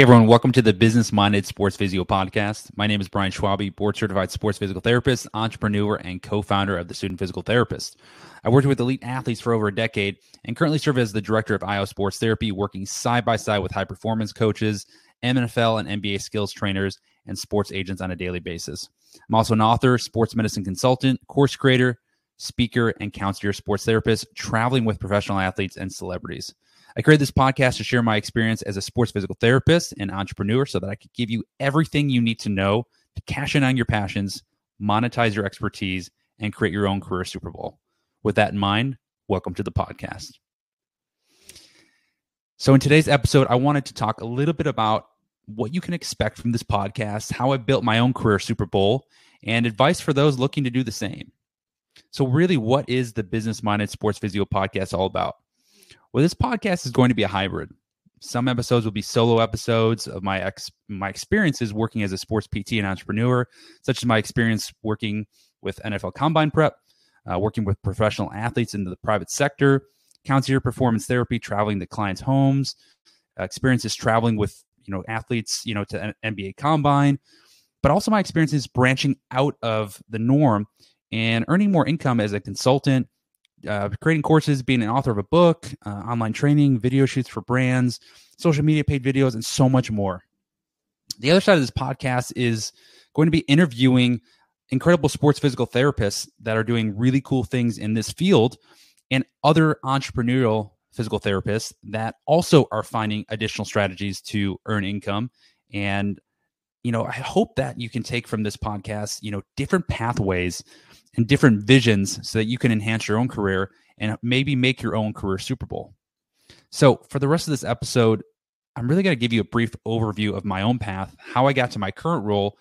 Hey everyone, welcome to the Business Minded Sports Physio Podcast. My name is Brian Schwabe, board certified sports physical therapist, entrepreneur, and co-founder of The Student Physical Therapist. I worked with elite athletes for over a decade and currently serve as the director of IO Sports Therapy, working side by side with high performance coaches, NFL and NBA skills trainers, and sports agents on a daily basis. I'm also an author, sports medicine consultant, course creator, speaker, and counselor sports therapist, traveling with professional athletes and celebrities. I created this podcast to share my experience as a sports physical therapist and entrepreneur so that I could give you everything you need to know to cash in on your passions, monetize your expertise, and create your own career Super Bowl. With that in mind, welcome to the podcast. So in today's episode, I wanted to talk a little bit about what you can expect from this podcast, how I built my own career Super Bowl, and advice for those looking to do the same. So really, what is the Business Minded Sports Physio Podcast all about? Well, this podcast is going to be a hybrid. Some episodes will be solo episodes of my experiences working as a sports PT and entrepreneur, such as my experience working with NFL combine prep, working with professional athletes in the private sector, concierge performance therapy, traveling to clients' homes, experiences traveling with athletes to NBA combine, but also my experiences branching out of the norm and earning more income as a consultant, creating courses, being an author of a book, online training, video shoots for brands, social media paid videos, and so much more. The other side of this podcast is going to be interviewing incredible sports physical therapists that are doing really cool things in this field and other entrepreneurial physical therapists that also are finding additional strategies to earn income. And, I hope that you can take from this podcast, different pathways and different visions so that you can enhance your own career and maybe make your own career Super Bowl. So for the rest of this episode, I'm really going to give you a brief overview of my own path, how I got to my current role,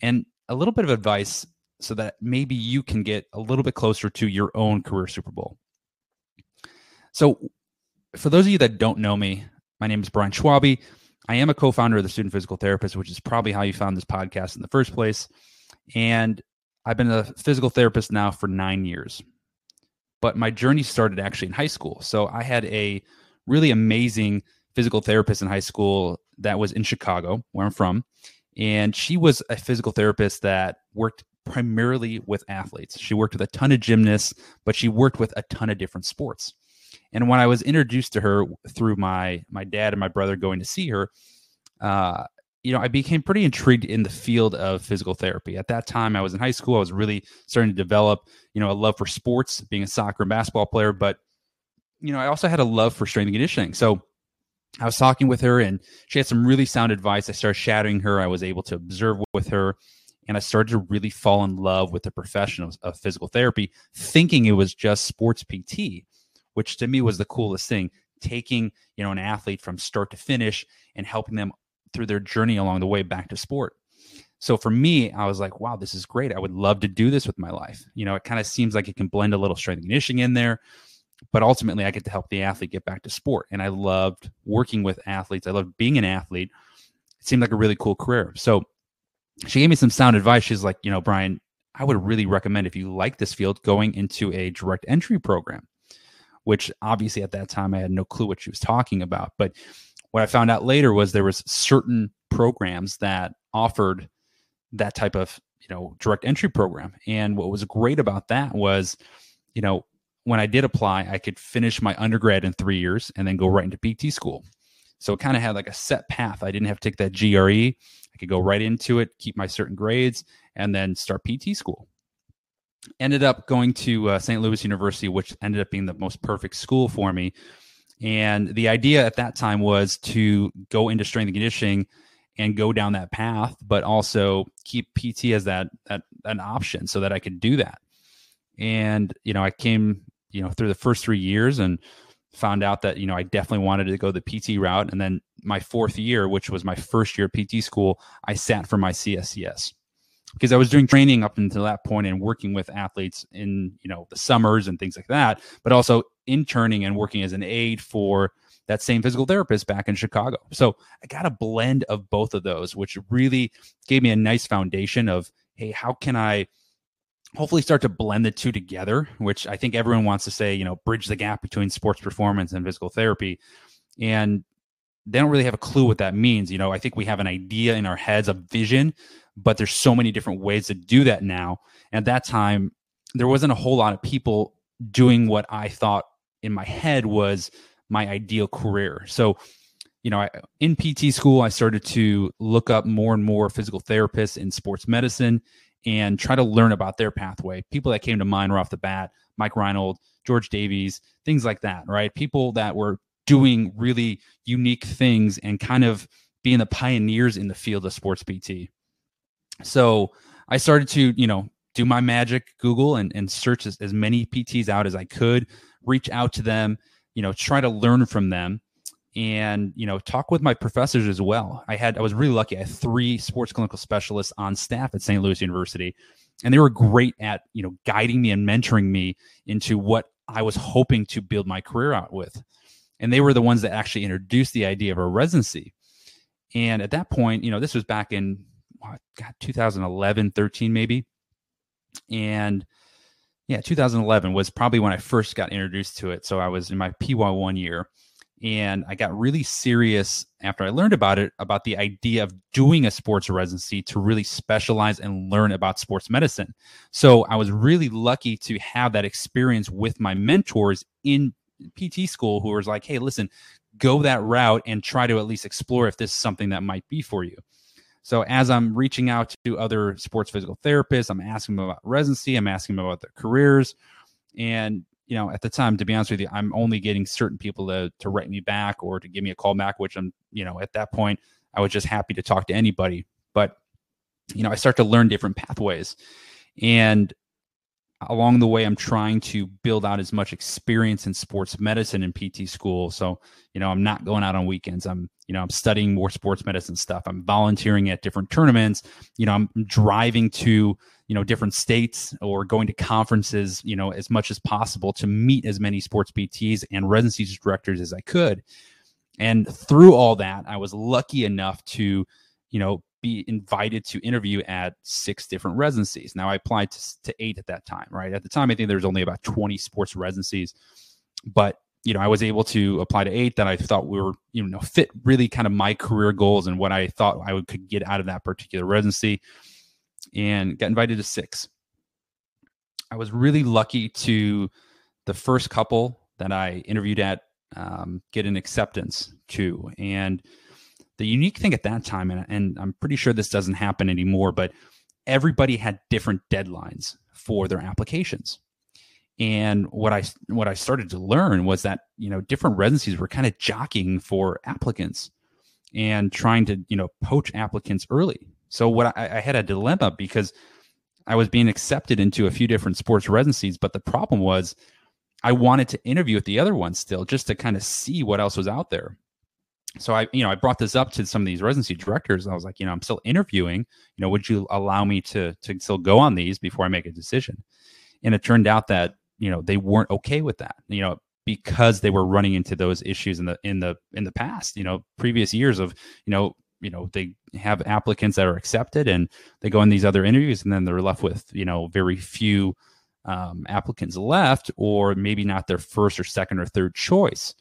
and a little bit of advice so that maybe you can get a little bit closer to your own career Super Bowl. So for those of you that don't know me, my name is Brian Schwabe. I am a co-founder of The Student Physical Therapist, which is probably how you found this podcast in the first place. And I've been a physical therapist now for 9 years, but my journey started actually in high school. So I had a really amazing physical therapist in high school that was in Chicago, where I'm from. And she was a physical therapist that worked primarily with athletes. She worked with a ton of gymnasts, but she worked with a ton of different sports. And when I was introduced to her through my dad and my brother going to see her, I became pretty intrigued in the field of physical therapy. At that time, I was in high school. I was really starting to develop, a love for sports, being a soccer and basketball player. But, I also had a love for strength and conditioning. So I was talking with her and she had some really sound advice. I started shadowing her. I was able to observe with her. And I started to really fall in love with the profession of physical therapy, thinking it was just sports PT, which to me was the coolest thing, taking, an athlete from start to finish and helping them through their journey along the way back to sport. So for me, I was like, wow, this is great. I would love to do this with my life. It kind of seems like it can blend a little strength and conditioning in there, but ultimately I get to help the athlete get back to sport. And I loved working with athletes. I loved being an athlete. It seemed like a really cool career. So she gave me some sound advice. She's like, Brian, I would really recommend if you like this field, going into a direct entry program, which obviously at that time I had no clue what she was talking about. But what I found out later was there was certain programs that offered that type of, direct entry program. And what was great about that was, when I did apply, I could finish my undergrad in 3 years and then go right into PT school. So it kind of had like a set path. I didn't have to take that GRE. I could go right into it, keep my certain grades, and then start PT school. Ended up going to St. Louis University, which ended up being the most perfect school for me. And the idea at that time was to go into strength and conditioning and go down that path, but also keep PT as an option so that I could do that. And, I came, through the first 3 years and found out that, I definitely wanted to go the PT route. And then my fourth year, which was my first year at PT school, I sat for my CSCS because I was doing training up until that point and working with athletes in, the summers and things like that, but also interning and working as an aide for that same physical therapist back in Chicago. So I got a blend of both of those, which really gave me a nice foundation of, hey, how can I hopefully start to blend the two together, which I think everyone wants to say, bridge the gap between sports performance and physical therapy. And they don't really have a clue what that means. You know, I think we have an idea in our heads, a vision, but there's so many different ways to do that now. And at that time, there wasn't a whole lot of people doing what I thought in my head was my ideal career. So, you know, in PT school, I started to look up more and more physical therapists in sports medicine and try to learn about their pathway. People that came to mind right off the bat, Mike Reynolds, George Davies, things like that, right? People that were doing really unique things and kind of being the pioneers in the field of sports PT. So I started to, you know, do my magic Google and search as many PTs out as I could, reach out to them, you know, try to learn from them and, you know, talk with my professors as well. I was really lucky. I had 3 sports clinical specialists on staff at St. Louis University, and they were great at, you know, guiding me and mentoring me into what I was hoping to build my career out with. And they were the ones that actually introduced the idea of a residency. And at that point, you know, this was back in 2011, 13 maybe. And yeah, 2011 was probably when I first got introduced to it. So I was in my PY1 year, and I got really serious after I learned about it, about the idea of doing a sports residency to really specialize and learn about sports medicine. So I was really lucky to have that experience with my mentors in PT school who was like, hey, listen, go that route and try to at least explore if this is something that might be for you. So as I'm reaching out to other sports physical therapists, I'm asking them about residency, I'm asking them about their careers. And, you know, at the time, to be honest with you, I'm only getting certain people to write me back or to give me a call back, which I'm, you know, at that point, I was just happy to talk to anybody. But, you know, I start to learn different pathways. And along the way, I'm trying to build out as much experience in sports medicine and PT school. So, you know, I'm not going out on weekends. I'm studying more sports medicine stuff. I'm volunteering at different tournaments. You know, I'm driving to, you know, different states or going to conferences, you know, as much as possible to meet as many sports PTs and residency directors as I could. And through all that, I was lucky enough to, you know, be invited to interview at 6 different residencies. Now I applied to 8 at that time, right? At the time, I think there was only about 20 sports residencies, but you know, I was able to apply to 8 that I thought were, you know, fit really kind of my career goals and what I thought I could get out of that particular residency, and got invited to 6. I was really lucky to the first couple that I interviewed at get an acceptance to. And the unique thing at that time, and I'm pretty sure this doesn't happen anymore, but everybody had different deadlines for their applications. And what I started to learn was that, you know, different residencies were kind of jockeying for applicants and trying to, you know, poach applicants early. So what I had a dilemma because I was being accepted into a few different sports residencies, but the problem was I wanted to interview at the other one still just to kind of see what else was out there. So I brought this up to some of these residency directors. I was like, you know, I'm still interviewing, you know, would you allow me to still go on these before I make a decision? And it turned out that, you know, they weren't okay with that, you know, because they were running into those issues in the past, you know, previous years of, you know, they have applicants that are accepted and they go in these other interviews and then they're left with, you know, very few applicants left, or maybe not their first or second or third choice.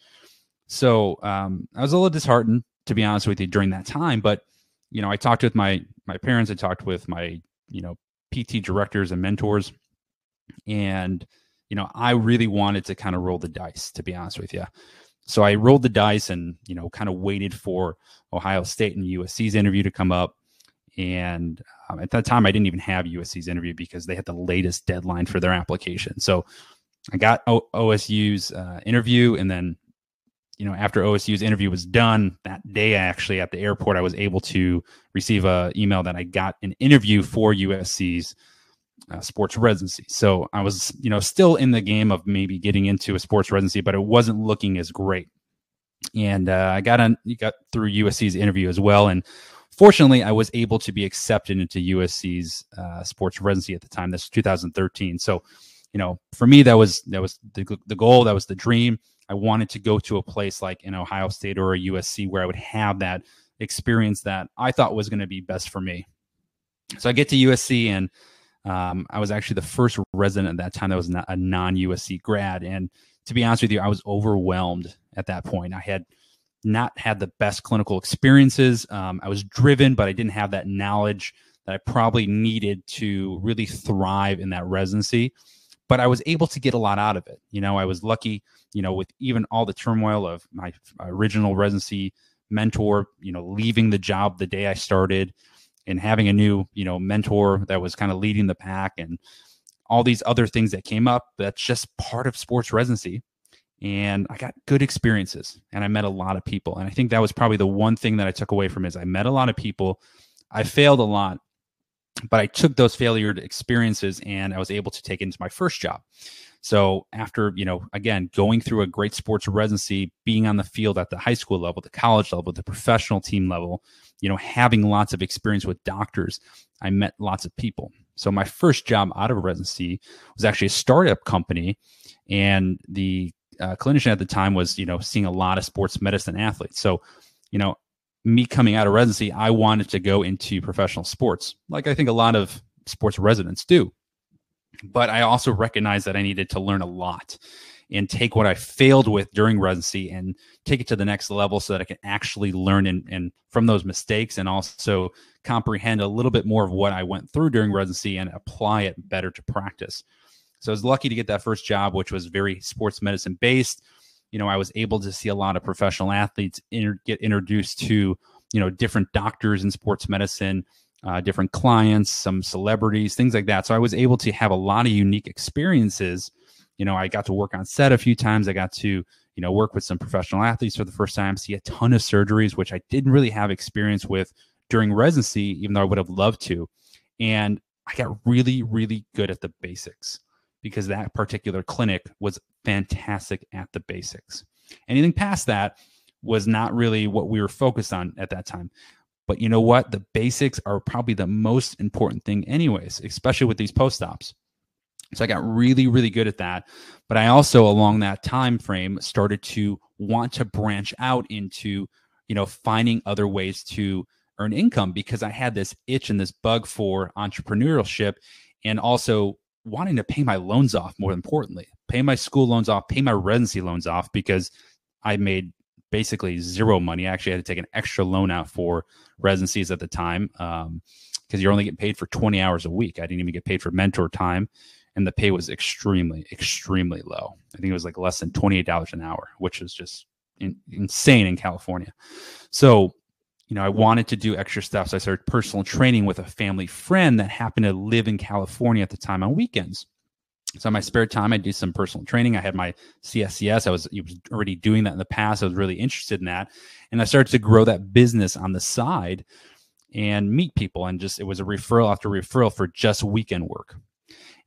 So I was a little disheartened, to be honest with you, during that time. But, you know, I talked with my parents. I talked with my, you know, PT directors and mentors. And, you know, I really wanted to kind of roll the dice, to be honest with you. So I rolled the dice and, you know, kind of waited for Ohio State and USC's interview to come up. And at that time, I didn't even have USC's interview because they had the latest deadline for their application. So I got OSU's interview, and then, you know, after OSU's interview was done that day, actually at the airport, I was able to receive an email that I got an interview for USC's sports residency. So I was, you know, still in the game of maybe getting into a sports residency, but it wasn't looking as great. And I got through USC's interview as well. And fortunately, I was able to be accepted into USC's sports residency at the time. That's 2013. So, you know, for me, that was the goal. That was the dream. I wanted to go to a place like an Ohio State or a USC where I would have that experience that I thought was going to be best for me. So I get to USC, and I was actually the first resident at that time that was not a non-USC grad. And to be honest with you, I was overwhelmed at that point. I had not had the best clinical experiences. I was driven, but I didn't have that knowledge that I probably needed to really thrive in that residency. But I was able to get a lot out of it. You know, I was lucky, you know, with even all the turmoil of my original residency mentor, you know, leaving the job the day I started and having a new, you know, mentor that was kind of leading the pack and all these other things that came up. That's just part of sports residency. And I got good experiences and I met a lot of people. And I think that was probably the one thing that I took away from it is I met a lot of people. I failed a lot. But I took those failure experiences and I was able to take it into my first job. So after, you know, again, going through a great sports residency, being on the field at the high school level, the college level, the professional team level, you know, having lots of experience with doctors, I met lots of people. So my first job out of residency was actually a startup company. And the clinician at the time was, you know, seeing a lot of sports medicine athletes. So, you know, me coming out of residency, I wanted to go into professional sports, like I think a lot of sports residents do. But I also recognized that I needed to learn a lot and take what I failed with during residency and take it to the next level so that I can actually learn and from those mistakes and also comprehend a little bit more of what I went through during residency and apply it better to practice. So I was lucky to get that first job, which was very sports medicine based. You know, I was able to see a lot of professional athletes get introduced to, you know, different doctors in sports medicine, different clients, some celebrities, things like that. So I was able to have a lot of unique experiences. You know, I got to work on set a few times. I got to, you know, work with some professional athletes for the first time, see a ton of surgeries, which I didn't really have experience with during residency, even though I would have loved to. And I got really, really good at the basics, because that particular clinic was fantastic at the basics. Anything past that was not really what we were focused on at that time. But you know what? The basics are probably the most important thing anyways, especially with these post-ops. So I got really, really good at that. But I also, along that time frame, started to want to branch out into, you know, finding other ways to earn income, because I had this itch and this bug for entrepreneurship and also wanting to pay my loans off, more importantly, pay my school loans off, pay my residency loans off, because I made basically zero money. I actually had to take an extra loan out for residencies at the time, because you're only getting paid for 20 hours a week. I didn't even get paid for mentor time. And the pay was extremely, extremely low. I think it was like less than $28 an hour, which is just insane in California. So, you know, I wanted to do extra stuff. So I started personal training with a family friend that happened to live in California at the time on weekends. So in my spare time, I do some personal training. I had my CSCS. I was already doing that in the past. I was really interested in that. And I started to grow that business on the side and meet people. And just, it was a referral after referral for just weekend work.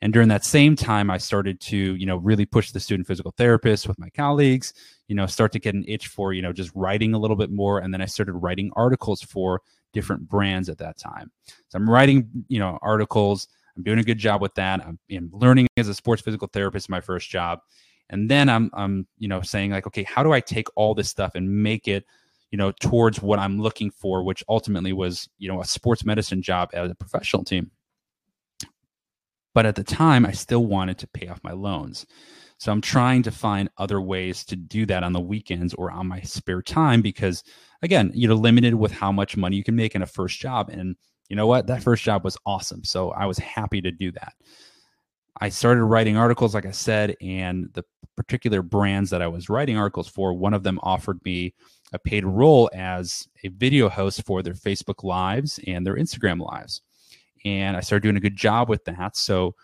And during that same time, I started to, you know, really push the student physical therapist with my colleagues, you know, start to get an itch for, you know, just writing a little bit more. And then I started writing articles for different brands at that time. So I'm writing, you know, articles. I'm doing a good job with that. I'm learning as a sports physical therapist, my first job. And then I'm, you know, saying like, okay, how do I take all this stuff and make it, you know, towards what I'm looking for, which ultimately was, you know, a sports medicine job as a professional team. But at the time, I still wanted to pay off my loans. So I'm trying to find other ways to do that on the weekends or on my spare time, because again, you're limited with how much money you can make in a first job. And you know what? That first job was awesome. So I was happy to do that. I started writing articles, like I said, and the particular brands that I was writing articles for, one of them offered me a paid role as a video host for their Facebook Lives and their Instagram Lives. And I started doing a good job with that. So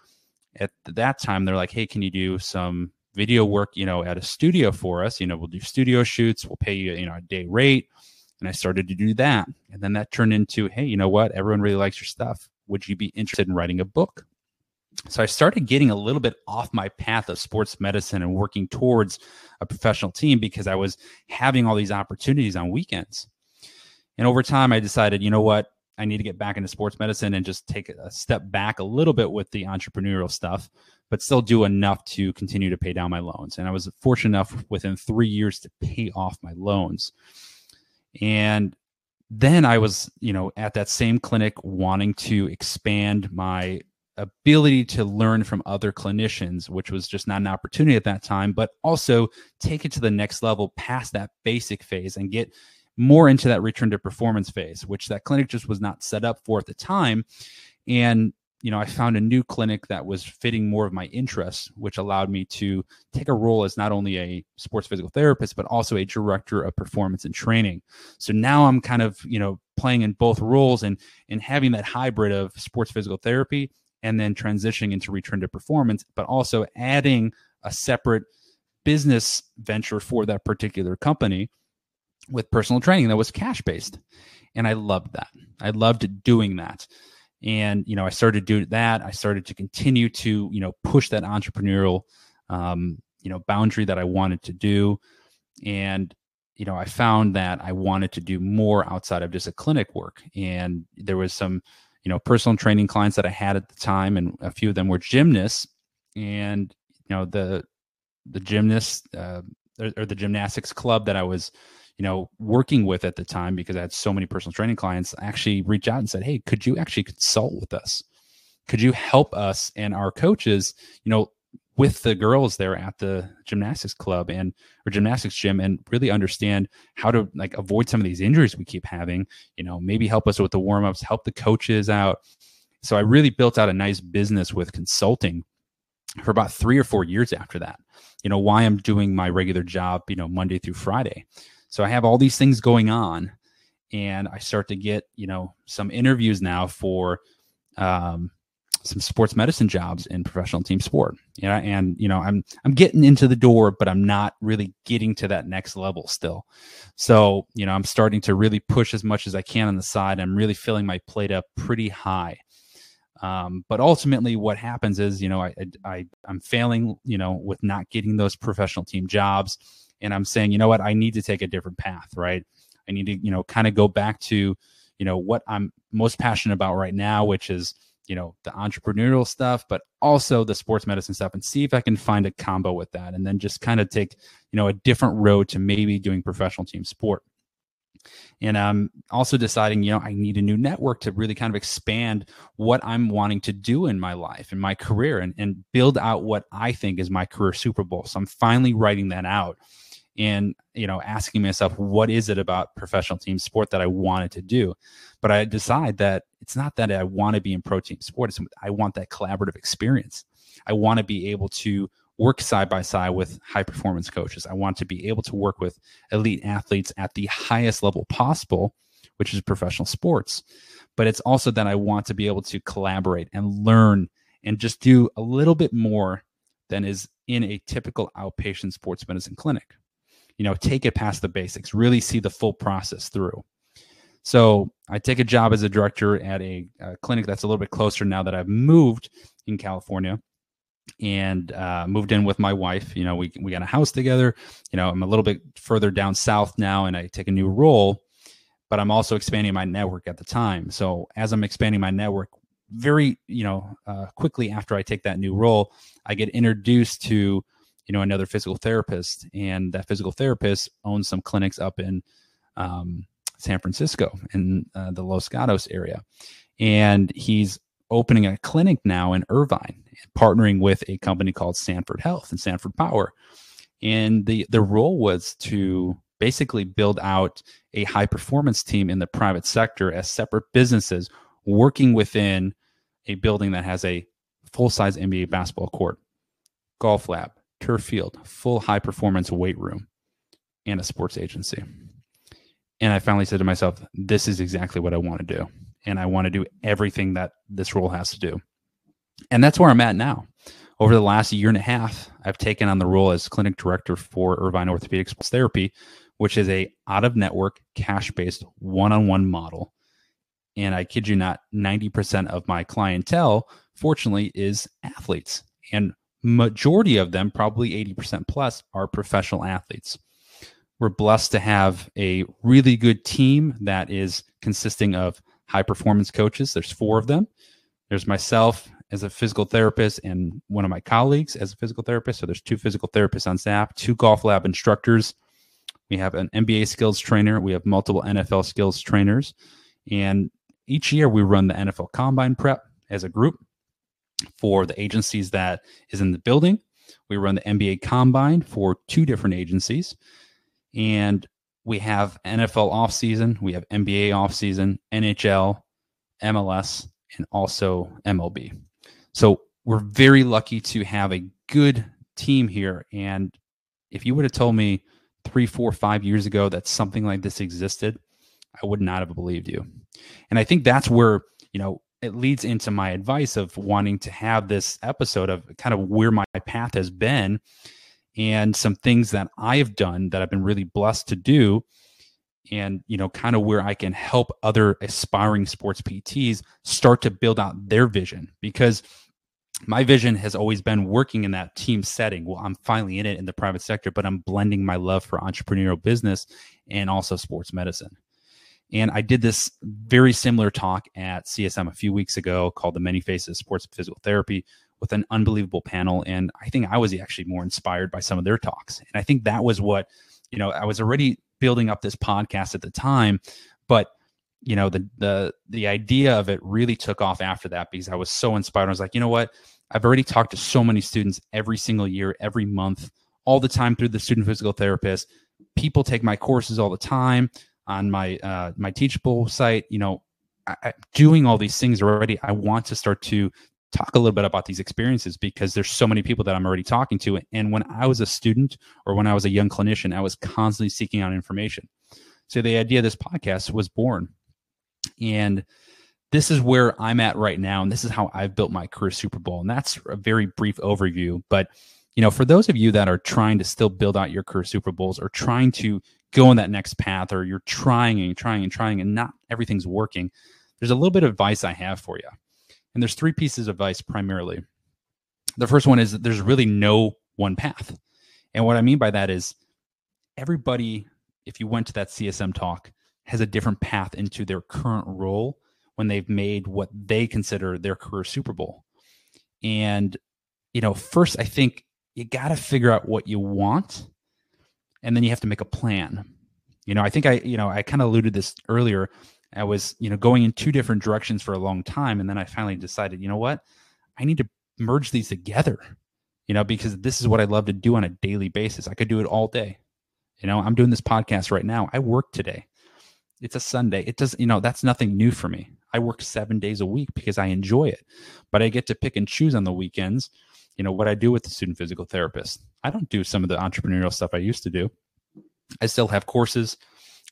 at that time, they're like, hey, can you do some video work, you know, at a studio for us? You know, we'll do studio shoots. We'll pay you, you know, a day rate. And I started to do that. And then that turned into, hey, you know what? Everyone really likes your stuff. Would you be interested in writing a book? So I started getting a little bit off my path of sports medicine and working towards a professional team, because I was having all these opportunities on weekends. And over time, I decided, you know what? I need to get back into sports medicine and just take a step back a little bit with the entrepreneurial stuff, but still do enough to continue to pay down my loans. And I was fortunate enough within 3 years to pay off my loans. And then I was, you know, at that same clinic wanting to expand my ability to learn from other clinicians, which was just not an opportunity at that time, but also take it to the next level past that basic phase and get more into that return to performance phase, which that clinic just was not set up for at the time. And, you know, I found a new clinic that was fitting more of my interests, which allowed me to take a role as not only a sports physical therapist, but also a director of performance and training. So now I'm kind of, you know, playing in both roles and having that hybrid of sports physical therapy and then transitioning into return to performance, but also adding a separate business venture for that particular company with personal training that was cash-based. And I loved that. I loved doing that. And, you know, I started to do that. I started to continue to, you know, push that entrepreneurial, you know, boundary that I wanted to do. And, you know, I found that I wanted to do more outside of just a clinic work. And there was some, you know, personal training clients that I had at the time, and a few of them were gymnasts. And, you know, the gymnasts or the gymnastics club that I was, you know, working with at the time, because I had so many personal training clients, I actually reached out and said, hey, could you actually consult with us? Could you help us and our coaches, you know, with the girls there at the gymnastics club and or gymnastics gym, and really understand how to like avoid some of these injuries we keep having, you know, maybe help us with the warm-ups, help the coaches out. So I really built out a nice business with consulting for about 3 or 4 years after that, you know, why I'm doing my regular job, you know, Monday through Friday. So I have all these things going on, and I start to get, you know, some interviews now for some sports medicine jobs in professional team sport. Yeah, and you know, I'm getting into the door, but I'm not really getting to that next level still. So, you know, I'm starting to really push as much as I can on the side. I'm really filling my plate up pretty high. But ultimately what happens is, you know, I'm failing, you know, with not getting those professional team jobs. And I'm saying, you know what, I need to take a different path, right? I need to, you know, kind of go back to, you know, what I'm most passionate about right now, which is, you know, the entrepreneurial stuff, but also the sports medicine stuff, and see if I can find a combo with that. And then just kind of take, you know, a different road to maybe doing professional team sport. And I'm also deciding, you know, I need a new network to really kind of expand what I'm wanting to do in my life and my career, and build out what I think is my career Super Bowl. So I'm finally writing that out and, you know, asking myself, what is it about professional team sport that I wanted to do? But I decide that it's not that I want to be in pro team sport. It's I want that collaborative experience. I want to be able to work side by side with high performance coaches. I want to be able to work with elite athletes at the highest level possible, which is professional sports. But it's also that I want to be able to collaborate and learn and just do a little bit more than is in a typical outpatient sports medicine clinic. You know, take it past the basics, really see the full process through. So I take a job as a director at a clinic that's a little bit closer now that I've moved in California. And moved in with my wife. You know, we got a house together. You know, I'm a little bit further down south now, and I take a new role, but I'm also expanding my network at the time. So as I'm expanding my network, very, you know, quickly after I take that new role, I get introduced to, you know, another physical therapist, and that physical therapist owns some clinics up in San Francisco in the Los Gatos area, and he's opening a clinic now in Irvine, partnering with a company called Sanford Health and Sanford Power. And the role was to basically build out a high performance team in the private sector as separate businesses working within a building that has a full-size NBA basketball court, golf lab, turf field, full high performance weight room, and a sports agency. And I finally said to myself, this is exactly what I want to do. And I want to do everything that this role has to do. And that's where I'm at now. Over the last year and a half, I've taken on the role as clinic director for Irvine Orthopedic Sports Therapy, which is a out-of-network, cash-based, one-on-one model. And I kid you not, 90% of my clientele, fortunately, is athletes. And majority of them, probably 80% plus, are professional athletes. We're blessed to have a really good team that is consisting of high-performance coaches. There's 4 of them. There's myself as a physical therapist and one of my colleagues as a physical therapist. So there's 2 physical therapists on staff, 2 golf lab instructors. We have an NBA skills trainer. We have multiple NFL skills trainers. And each year we run the NFL combine prep as a group. for the agencies that is in the building. We run the NBA Combine for two different agencies. And we have NFL offseason, we have NBA offseason, NHL, MLS, and also MLB. So we're very lucky to have a good team here. And if you would have told me 3, 4, 5 years ago that something like this existed, I would not have believed you. And I think that's where, you know, it leads into my advice of wanting to have this episode of kind of where my path has been and some things that I have done that I've been really blessed to do, and, you know, kind of where I can help other aspiring sports PTs start to build out their vision, because my vision has always been working in that team setting. Well, I'm finally in it in the private sector, but I'm blending my love for entrepreneurial business and also sports medicine. And I did this very similar talk at CSM a few weeks ago called The Many Faces of Sports Physical Therapy with an unbelievable panel. And I think I was actually more inspired by some of their talks. And I think that was what, you know, I was already building up this podcast at the time, but, you know, the idea of it really took off after that because I was so inspired. I was like, you know what? I've already talked to so many students every single year, every month, all the time through the Student Physical Therapist. People take my courses all the time on my my Teachable site. You know, I'm doing all these things already. I want to start to talk a little bit about these experiences because there's so many people that I'm already talking to. And when I was a student or when I was a young clinician, I was constantly seeking out information. So the idea of this podcast was born. And this is where I'm at right now. And this is how I've built my career Super Bowl. And that's a very brief overview. But, you know, for those of you that are trying to still build out your career Super Bowls or trying to go on that next path, or you're trying and not everything's working, there's a little bit of advice I have for you. And there's 3 pieces of advice primarily. The first one is that there's really no one path. And what I mean by that is everybody, if you went to that CSM talk, has a different path into their current role when they've made what they consider their career Super Bowl. And, you know, first, I think you got to figure out what you want, and then you have to make a plan. You know, I think I kind of alluded this earlier. I was, you know, going in 2 different directions for a long time. And then I finally decided, you know what, I need to merge these together, you know, because this is what I love to do on a daily basis. I could do it all day. You know, I'm doing this podcast right now. I work today. It's a Sunday. It doesn't, you know, that's nothing new for me. I work 7 days a week because I enjoy it, but I get to pick and choose on the weekends, you know, what I do with the Student Physical Therapist. I don't do some of the entrepreneurial stuff I used to do. I still have courses.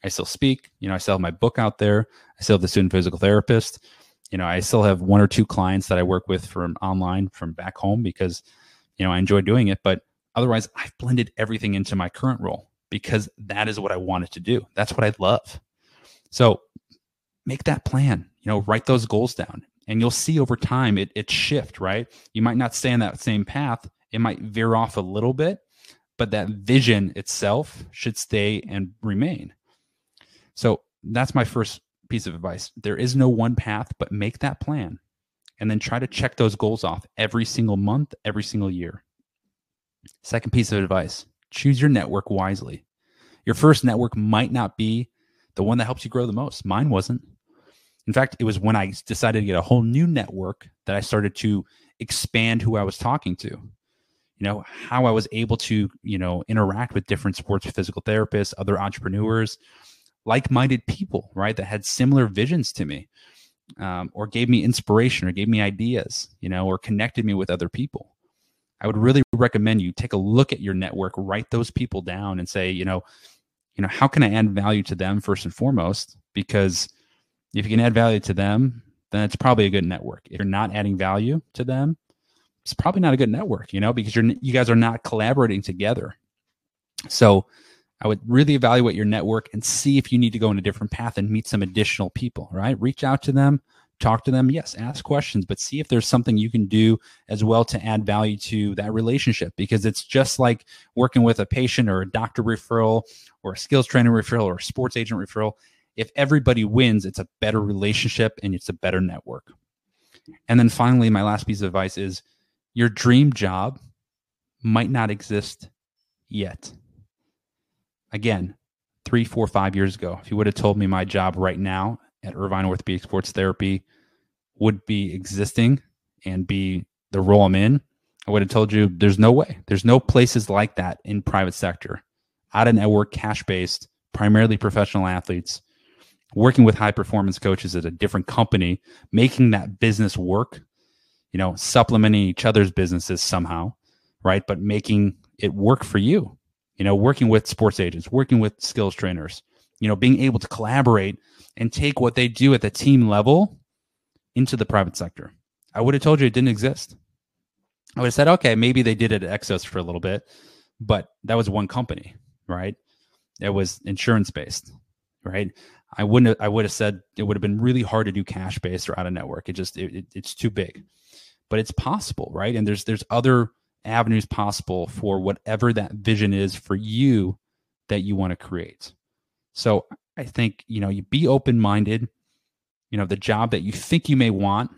I still speak. You know, I still have my book out there. I still have the Student Physical Therapist. You know, I still have 1 or 2 clients that I work with from online, from back home, because, you know, I enjoy doing it. But otherwise, I've blended everything into my current role because that is what I wanted to do. That's what I love. So make that plan, you know, write those goals down, and you'll see over time it shift, right? You might not stay on that same path. It might veer off a little bit, but that vision itself should stay and remain. So that's my first piece of advice. There is no one path, but make that plan and then try to check those goals off every single month, every single year. Second piece of advice, choose your network wisely. Your first network might not be the one that helps you grow the most. Mine wasn't. In fact, it was when I decided to get a whole new network that I started to expand who I was talking to, you know, how I was able to, you know, interact with different sports physical therapists, other entrepreneurs, like-minded people, right, that had similar visions to me, or gave me inspiration or gave me ideas, you know, or connected me with other people. I would really recommend you take a look at your network, write those people down and say, you know, how can I add value to them first and foremost? Because if you can add value to them, then it's probably a good network. If you're not adding value to them, it's probably not a good network, you know, because you guys are not collaborating together. So I would really evaluate your network and see if you need to go in a different path and meet some additional people, right? Reach out to them, talk to them. Yes, ask questions, but see if there's something you can do as well to add value to that relationship, because it's just like working with a patient or a doctor referral or a skills trainer referral or a sports agent referral. If everybody wins, it's a better relationship and it's a better network. And then finally, my last piece of advice is your dream job might not exist yet. Again, 3, 4, 5 years ago, if you would have told me my job right now at Irvine Orthopedic Sports Therapy would be existing and be the role I'm in, I would have told you there's no way. There's no places like that in private sector. Out of network, cash-based, primarily professional athletes, working with high-performance coaches at a different company, making that business work, you know, supplementing each other's businesses somehow, right? But making it work for you, you know, working with sports agents, working with skills trainers, you know, being able to collaborate and take what they do at the team level into the private sector. I would have told you it didn't exist. I would have said, okay, maybe they did it at Exos for a little bit, but that was one company, right? It was insurance-based, right? I would have said it would have been really hard to do cash-based or out of network. It's too big, but it's possible, right? And there's other avenues possible for whatever that vision is for you that you want to create. So I think, you know, you be open-minded. You know, the job that you think you may want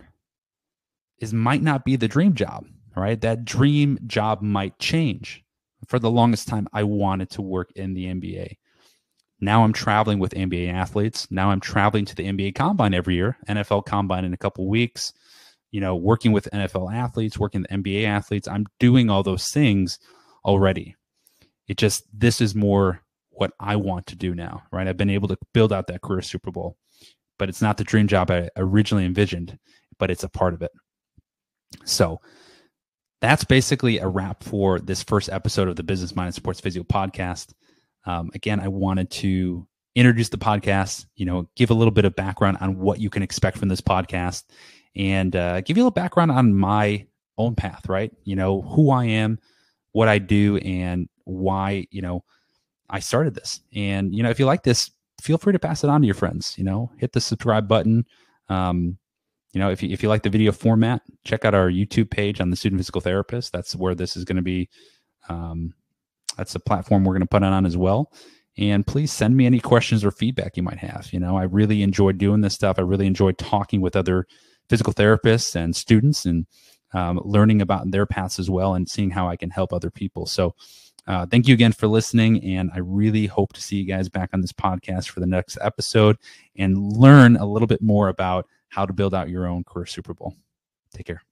might not be the dream job, right? That dream job might change. For the longest time, I wanted to work in the NBA. Now I'm traveling with NBA athletes. Now I'm traveling to the NBA Combine every year, NFL Combine in a couple weeks, you know, working with NFL athletes, working with NBA athletes. I'm doing all those things already. This is more what I want to do now, right? I've been able to build out that career Super Bowl, but it's not the dream job I originally envisioned, but it's a part of it. So that's basically a wrap for this first episode of the Business Minded Sports Physio podcast. Again, I wanted to introduce the podcast, you know, give a little bit of background on what you can expect from this podcast and give you a little background on my own path, right? You know, who I am, what I do, and why, you know, I started this. And, you know, if you like this, feel free to pass it on to your friends, you know, hit the subscribe button. You know, if you like the video format, check out our YouTube page on The Student Physical Therapist. That's where this is going to be. That's the platform we're going to put it on as well. And please send me any questions or feedback you might have. You know, I really enjoy doing this stuff. I really enjoy talking with other physical therapists and students and learning about their paths as well and seeing how I can help other people. So thank you again for listening. And I really hope to see you guys back on this podcast for the next episode and learn a little bit more about how to build out your own career Super Bowl. Take care.